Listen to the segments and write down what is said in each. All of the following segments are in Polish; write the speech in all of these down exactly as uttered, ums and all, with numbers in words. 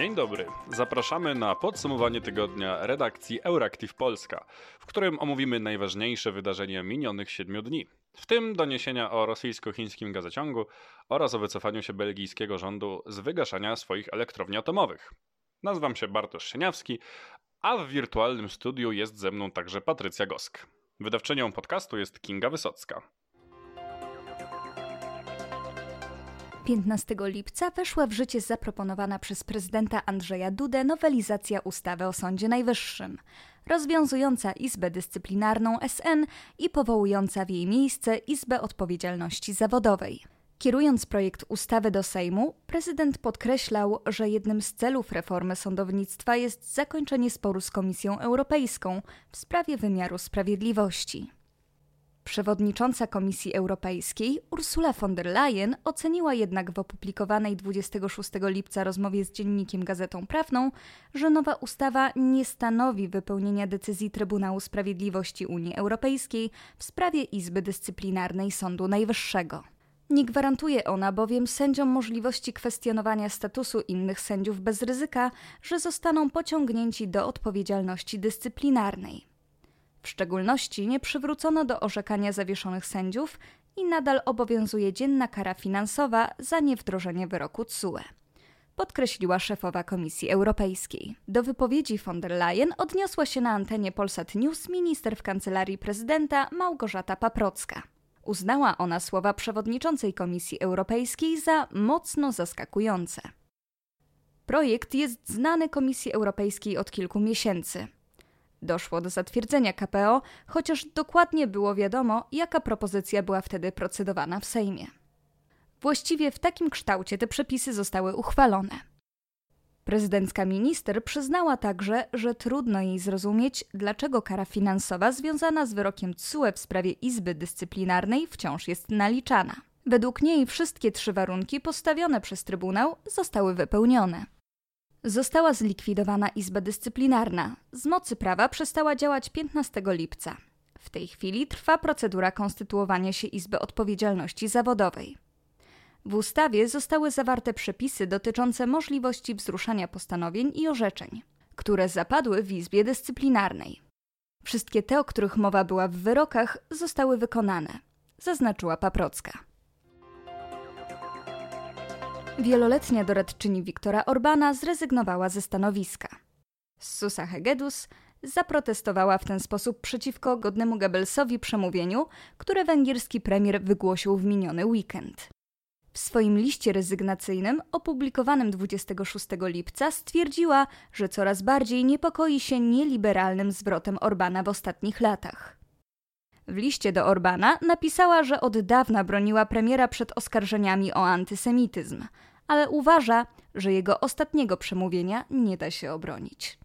Dzień dobry. Zapraszamy na podsumowanie tygodnia redakcji EurActiv Polska, w którym omówimy najważniejsze wydarzenia minionych siedmiu dni, w tym doniesienia o rosyjsko-chińskim gazociągu oraz o wycofaniu się belgijskiego rządu z wygaszania swoich elektrowni atomowych. Nazywam się Bartosz Sieniawski, a w wirtualnym studiu jest ze mną także Patrycja Gosk. Wydawczynią podcastu jest Kinga Wysocka. piętnastego lipca weszła w życie zaproponowana przez prezydenta Andrzeja Dudę nowelizacja ustawy o Sądzie Najwyższym, rozwiązująca Izbę Dyscyplinarną S N i powołująca w jej miejsce Izbę Odpowiedzialności Zawodowej. Kierując projekt ustawy do Sejmu, prezydent podkreślał, że jednym z celów reformy sądownictwa jest zakończenie sporu z Komisją Europejską w sprawie wymiaru sprawiedliwości. Przewodnicząca Komisji Europejskiej Ursula von der Leyen oceniła jednak w opublikowanej dwudziestego szóstego lipca rozmowie z dziennikiem Gazetą Prawną, że nowa ustawa nie stanowi wypełnienia decyzji Trybunału Sprawiedliwości Unii Europejskiej w sprawie Izby Dyscyplinarnej Sądu Najwyższego. Nie gwarantuje ona bowiem sędziom możliwości kwestionowania statusu innych sędziów bez ryzyka, że zostaną pociągnięci do odpowiedzialności dyscyplinarnej. W szczególności nie przywrócono do orzekania zawieszonych sędziów i nadal obowiązuje dzienna kara finansowa za niewdrożenie wyroku T S U E, podkreśliła szefowa Komisji Europejskiej. Do wypowiedzi von der Leyen odniosła się na antenie Polsat News minister w Kancelarii Prezydenta Małgorzata Paprocka. Uznała ona słowa przewodniczącej Komisji Europejskiej za mocno zaskakujące. Projekt jest znany Komisji Europejskiej od kilku miesięcy. Doszło do zatwierdzenia K P O, chociaż dokładnie było wiadomo, jaka propozycja była wtedy procedowana w Sejmie. Właściwie w takim kształcie te przepisy zostały uchwalone. Prezydencka minister przyznała także, że trudno jej zrozumieć, dlaczego kara finansowa związana z wyrokiem T S U E w sprawie Izby Dyscyplinarnej wciąż jest naliczana. Według niej wszystkie trzy warunki postawione przez Trybunał zostały wypełnione. Została zlikwidowana Izba Dyscyplinarna. Z mocy prawa przestała działać piętnastego lipca. W tej chwili trwa procedura konstytuowania się Izby Odpowiedzialności Zawodowej. W ustawie zostały zawarte przepisy dotyczące możliwości wzruszania postanowień i orzeczeń, które zapadły w Izbie Dyscyplinarnej. Wszystkie te, o których mowa była w wyrokach, zostały wykonane, zaznaczyła Paprocka. Wieloletnia doradczyni Wiktora Orbana zrezygnowała ze stanowiska. Susa Hegedus zaprotestowała w ten sposób przeciwko godnemu Goebbelsowi przemówieniu, które węgierski premier wygłosił w miniony weekend. W swoim liście rezygnacyjnym, opublikowanym dwudziestego szóstego lipca, stwierdziła, że coraz bardziej niepokoi się nieliberalnym zwrotem Orbana w ostatnich latach. W liście do Orbana napisała, że od dawna broniła premiera przed oskarżeniami o antysemityzm, ale uważa, że jego ostatniego przemówienia nie da się obronić.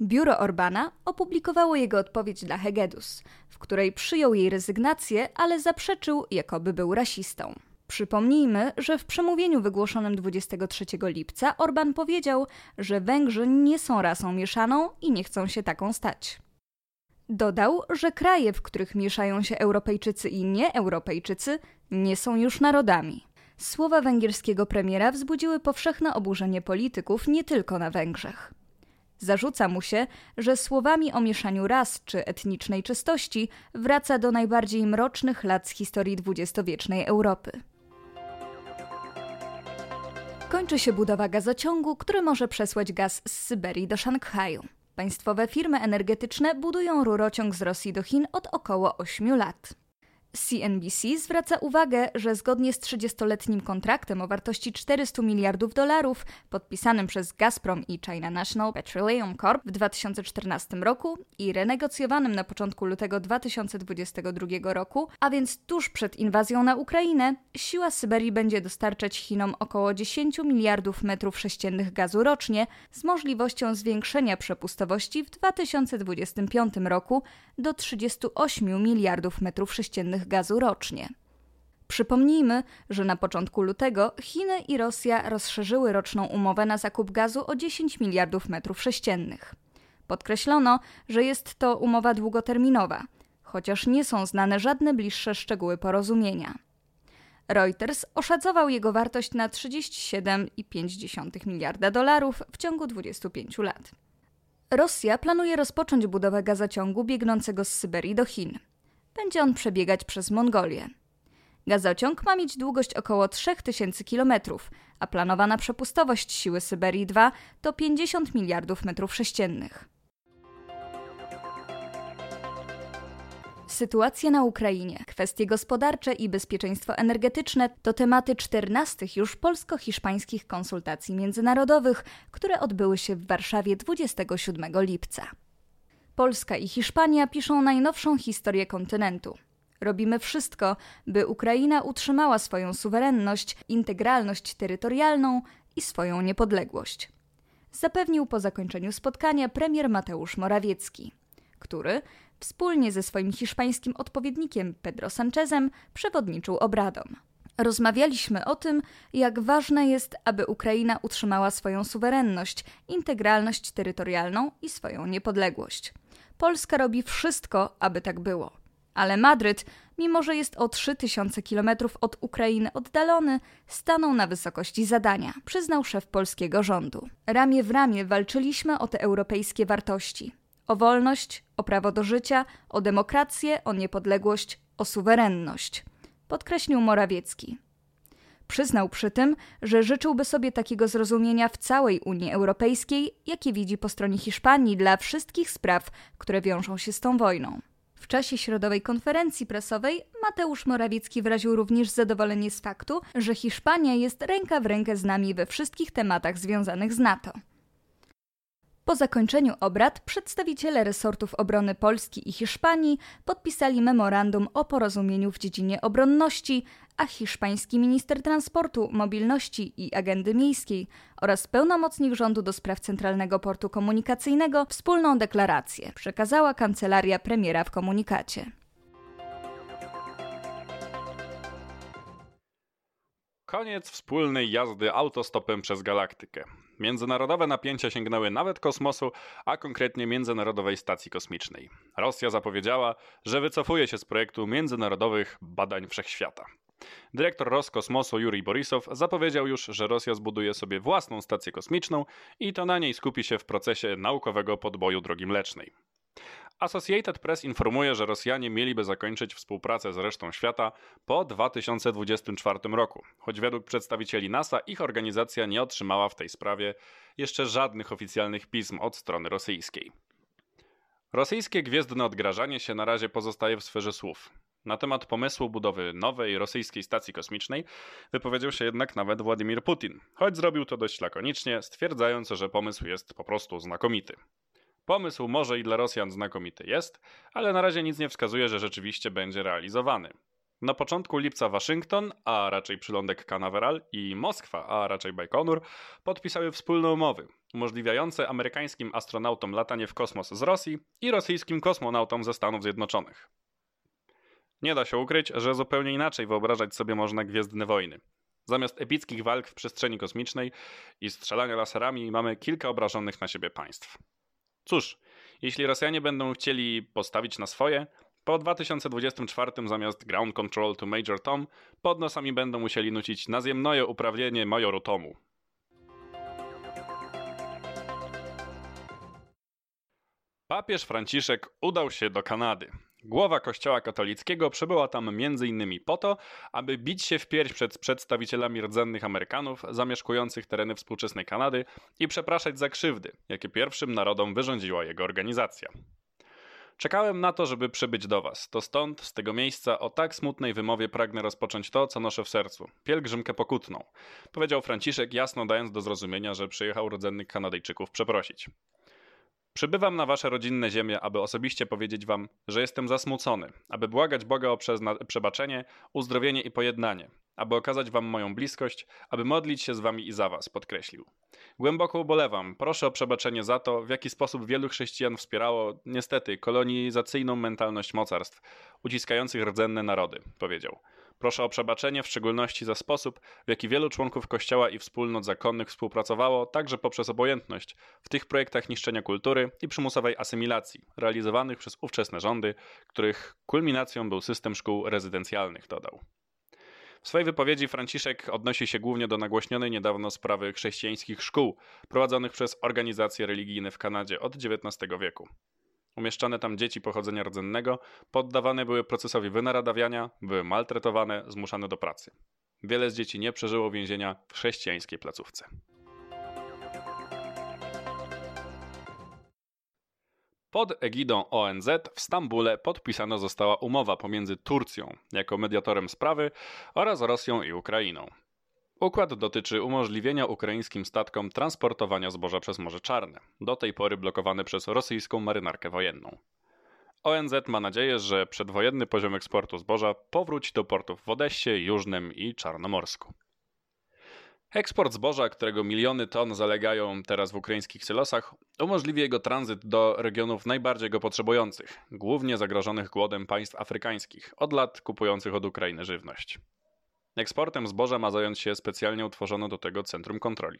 Biuro Orbana opublikowało jego odpowiedź dla Hegedus, w której przyjął jej rezygnację, ale zaprzeczył, jakoby był rasistą. Przypomnijmy, że w przemówieniu wygłoszonym dwudziestego trzeciego lipca Orban powiedział, że Węgrzy nie są rasą mieszaną i nie chcą się taką stać. Dodał, że kraje, w których mieszają się Europejczycy i nie-Europejczycy, nie są już narodami. Słowa węgierskiego premiera wzbudziły powszechne oburzenie polityków nie tylko na Węgrzech. Zarzuca mu się, że słowami o mieszaniu ras czy etnicznej czystości wraca do najbardziej mrocznych lat z historii dwudziestowiecznej Europy. Kończy się budowa gazociągu, który może przesłać gaz z Syberii do Szanghaju. Państwowe firmy energetyczne budują rurociąg z Rosji do Chin od około ośmiu lat. C N B C zwraca uwagę, że zgodnie z trzydziestoletnim kontraktem o wartości czterystu miliardów dolarów podpisanym przez Gazprom i China National Petroleum Corporation w dwa tysiące czternastym roku i renegocjowanym na początku lutego dwa tysiące dwudziestego drugiego roku, a więc tuż przed inwazją na Ukrainę, Siła Syberii będzie dostarczać Chinom około dziesięciu miliardów metrów sześciennych gazu rocznie z możliwością zwiększenia przepustowości w dwa tysiące dwudziestym piątym roku do trzydziestu ośmiu miliardów metrów sześciennych gazu rocznie. Przypomnijmy, że na początku lutego Chiny i Rosja rozszerzyły roczną umowę na zakup gazu o dziesięć miliardów metrów sześciennych. Podkreślono, że jest to umowa długoterminowa, chociaż nie są znane żadne bliższe szczegóły porozumienia. Reuters oszacował jego wartość na trzydzieści siedem przecinek pięć miliarda dolarów w ciągu dwudziestu pięciu lat. Rosja planuje rozpocząć budowę gazociągu biegnącego z Syberii do Chin. Będzie on przebiegać przez Mongolię. Gazociąg ma mieć długość około trzy tysiące kilometrów, a planowana przepustowość Siły Syberii dwa to pięćdziesiąt miliardów metrów sześciennych. Sytuacja na Ukrainie, kwestie gospodarcze i bezpieczeństwo energetyczne to tematy czternastych już polsko-hiszpańskich konsultacji międzynarodowych, które odbyły się w Warszawie dwudziestego siódmego lipca. Polska i Hiszpania piszą najnowszą historię kontynentu. Robimy wszystko, by Ukraina utrzymała swoją suwerenność, integralność terytorialną i swoją niepodległość, zapewnił po zakończeniu spotkania premier Mateusz Morawiecki, który wspólnie ze swoim hiszpańskim odpowiednikiem Pedro Sánchezem przewodniczył obradom. Rozmawialiśmy o tym, jak ważne jest, aby Ukraina utrzymała swoją suwerenność, integralność terytorialną i swoją niepodległość. Polska robi wszystko, aby tak było. Ale Madryt, mimo że jest o trzy tysiące kilometrów od Ukrainy oddalony, stanął na wysokości zadania, przyznał szef polskiego rządu. Ramię w ramię walczyliśmy o te europejskie wartości. O wolność, o prawo do życia, o demokrację, o niepodległość, o suwerenność, podkreślił Morawiecki. Przyznał przy tym, że życzyłby sobie takiego zrozumienia w całej Unii Europejskiej, jakie widzi po stronie Hiszpanii dla wszystkich spraw, które wiążą się z tą wojną. W czasie środowej konferencji prasowej Mateusz Morawiecki wyraził również zadowolenie z faktu, że Hiszpania jest ręka w rękę z nami we wszystkich tematach związanych z NATO. Po zakończeniu obrad przedstawiciele resortów obrony Polski i Hiszpanii podpisali memorandum o porozumieniu w dziedzinie obronności, a hiszpański minister transportu, mobilności i agendy miejskiej oraz pełnomocnik rządu do spraw Centralnego Portu Komunikacyjnego wspólną deklarację przekazała kancelaria premiera w komunikacie. Koniec wspólnej jazdy autostopem przez galaktykę. Międzynarodowe napięcia sięgnęły nawet kosmosu, a konkretnie Międzynarodowej Stacji Kosmicznej. Rosja zapowiedziała, że wycofuje się z projektu międzynarodowych badań wszechświata. Dyrektor Roskosmosu Jurij Borisow zapowiedział już, że Rosja zbuduje sobie własną stację kosmiczną i to na niej skupi się w procesie naukowego podboju drogi mlecznej. Associated Press informuje, że Rosjanie mieliby zakończyć współpracę z resztą świata po dwa tysiące dwudziestym czwartym roku, choć według przedstawicieli NASA ich organizacja nie otrzymała w tej sprawie jeszcze żadnych oficjalnych pism od strony rosyjskiej. Rosyjskie gwiezdne odgrażanie się na razie pozostaje w sferze słów. Na temat pomysłu budowy nowej rosyjskiej stacji kosmicznej wypowiedział się jednak nawet Władimir Putin, choć zrobił to dość lakonicznie, stwierdzając, że pomysł jest po prostu znakomity. Pomysł może i dla Rosjan znakomity jest, ale na razie nic nie wskazuje, że rzeczywiście będzie realizowany. Na początku lipca Waszyngton, a raczej przylądek Canaveral, i Moskwa, a raczej Baikonur, podpisały wspólne umowy umożliwiające amerykańskim astronautom latanie w kosmos z Rosji i rosyjskim kosmonautom ze Stanów Zjednoczonych. Nie da się ukryć, że zupełnie inaczej wyobrażać sobie można Gwiezdne Wojny. Zamiast epickich walk w przestrzeni kosmicznej i strzelania laserami mamy kilka obrażonych na siebie państw. Cóż, jeśli Rosjanie będą chcieli postawić na swoje, po dwa tysiące dwudziestym czwartym zamiast Ground Control to Major Tom pod nosami będą musieli nucić naziemnoje uprawnienie majoru Tomu. Papież Franciszek udał się do Kanady. Głowa Kościoła katolickiego przybyła tam między innymi po to, aby bić się w pierś przed przedstawicielami rdzennych Amerykanów zamieszkujących tereny współczesnej Kanady i przepraszać za krzywdy, jakie pierwszym narodom wyrządziła jego organizacja. Czekałem na to, żeby przybyć do was. To stąd, z tego miejsca, o tak smutnej wymowie pragnę rozpocząć to, co noszę w sercu. Pielgrzymkę pokutną. Powiedział Franciszek, jasno dając do zrozumienia, że przyjechał rdzennych Kanadyjczyków przeprosić. Przybywam na wasze rodzinne ziemie, aby osobiście powiedzieć wam, że jestem zasmucony, aby błagać Boga o przezna- przebaczenie, uzdrowienie i pojednanie, aby okazać wam moją bliskość, aby modlić się z wami i za was, podkreślił. Głęboko ubolewam, proszę o przebaczenie za to, w jaki sposób wielu chrześcijan wspierało, niestety, kolonizacyjną mentalność mocarstw, uciskających rdzenne narody, powiedział. Proszę o przebaczenie w szczególności za sposób, w jaki wielu członków Kościoła i wspólnot zakonnych współpracowało, także poprzez obojętność, w tych projektach niszczenia kultury i przymusowej asymilacji, realizowanych przez ówczesne rządy, których kulminacją był system szkół rezydencjalnych, dodał. W swojej wypowiedzi Franciszek odnosi się głównie do nagłośnionej niedawno sprawy chrześcijańskich szkół prowadzonych przez organizacje religijne w Kanadzie od dziewiętnastego wieku. Umieszczane tam dzieci pochodzenia rdzennego poddawane były procesowi wynaradawiania, były maltretowane, zmuszane do pracy. Wiele z dzieci nie przeżyło więzienia w chrześcijańskiej placówce. Pod egidą O N Z w Stambule podpisana została umowa pomiędzy Turcją jako mediatorem sprawy oraz Rosją i Ukrainą. Układ dotyczy umożliwienia ukraińskim statkom transportowania zboża przez Morze Czarne, do tej pory blokowane przez rosyjską marynarkę wojenną. O N Z ma nadzieję, że przedwojenny poziom eksportu zboża powróci do portów w Odessie, Jużnym i Czarnomorsku. Eksport zboża, którego miliony ton zalegają teraz w ukraińskich silosach, umożliwi jego tranzyt do regionów najbardziej go potrzebujących, głównie zagrożonych głodem państw afrykańskich, od lat kupujących od Ukrainy żywność. Eksportem zboża ma zająć się specjalnie utworzone do tego Centrum Kontroli.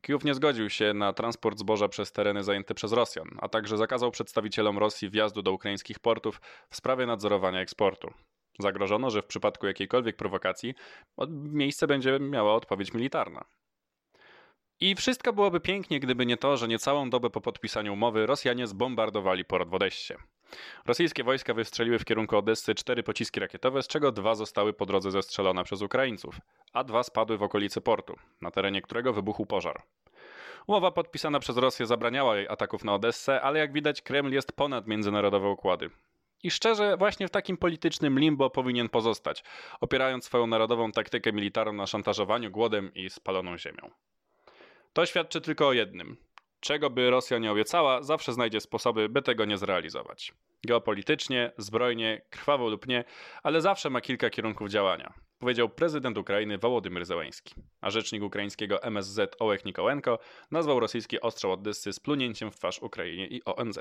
Kijów nie zgodził się na transport zboża przez tereny zajęte przez Rosjan, a także zakazał przedstawicielom Rosji wjazdu do ukraińskich portów w sprawie nadzorowania eksportu. Zagrożono, że w przypadku jakiejkolwiek prowokacji miejsce będzie miała odpowiedź militarna. I wszystko byłoby pięknie, gdyby nie to, że niecałą dobę po podpisaniu umowy Rosjanie zbombardowali port w Odessie. Rosyjskie wojska wystrzeliły w kierunku Odessy cztery pociski rakietowe, z czego dwa zostały po drodze zestrzelone przez Ukraińców, a dwa spadły w okolicy portu, na terenie którego wybuchł pożar. Umowa podpisana przez Rosję zabraniała jej ataków na Odessę, ale jak widać Kreml jest ponad międzynarodowe układy. I szczerze, właśnie w takim politycznym limbo powinien pozostać, opierając swoją narodową taktykę militarną na szantażowaniu głodem i spaloną ziemią. To świadczy tylko o jednym. Czego by Rosja nie obiecała, zawsze znajdzie sposoby, by tego nie zrealizować. Geopolitycznie, zbrojnie, krwawo lub nie, ale zawsze ma kilka kierunków działania, powiedział prezydent Ukrainy Wołodymyr Zeleński. A rzecznik ukraińskiego M S Z Oleg Nikolenko nazwał rosyjski ostrzał Odessy splunięciem w twarz Ukrainie i O N Z.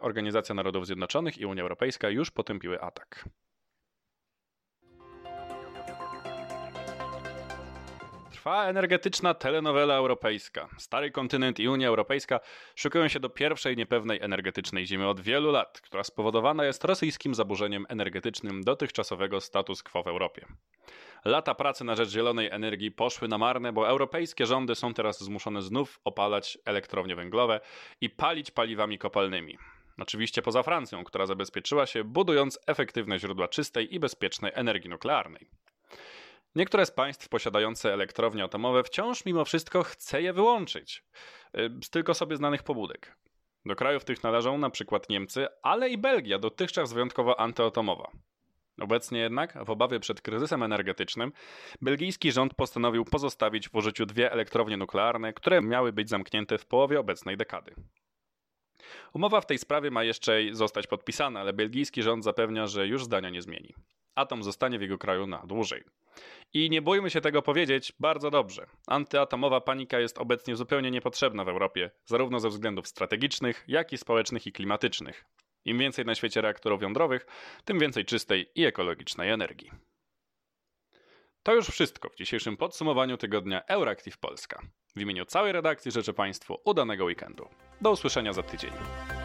Organizacja Narodów Zjednoczonych i Unia Europejska już potępiły atak. Trwa energetyczna telenowela europejska. Stary kontynent i Unia Europejska szukają się do pierwszej niepewnej energetycznej zimy od wielu lat, która spowodowana jest rosyjskim zaburzeniem energetycznym dotychczasowego status quo w Europie. Lata pracy na rzecz zielonej energii poszły na marne, bo europejskie rządy są teraz zmuszone znów opalać elektrownie węglowe i palić paliwami kopalnymi. Oczywiście poza Francją, która zabezpieczyła się, budując efektywne źródła czystej i bezpiecznej energii nuklearnej. Niektóre z państw posiadające elektrownie atomowe wciąż mimo wszystko chce je wyłączyć, z tylko sobie znanych pobudek. Do krajów tych należą na przykład Niemcy, ale i Belgia, dotychczas wyjątkowo antyatomowa. Obecnie jednak, w obawie przed kryzysem energetycznym, belgijski rząd postanowił pozostawić w użyciu dwie elektrownie nuklearne, które miały być zamknięte w połowie obecnej dekady. Umowa w tej sprawie ma jeszcze zostać podpisana, ale belgijski rząd zapewnia, że już zdania nie zmieni. Atom zostanie w jego kraju na dłużej. I nie bójmy się tego powiedzieć, bardzo dobrze. Antyatomowa panika jest obecnie zupełnie niepotrzebna w Europie, zarówno ze względów strategicznych, jak i społecznych i klimatycznych. Im więcej na świecie reaktorów jądrowych, tym więcej czystej i ekologicznej energii. To już wszystko w dzisiejszym podsumowaniu tygodnia EurActiv Polska. W imieniu całej redakcji życzę Państwu udanego weekendu. Do usłyszenia za tydzień.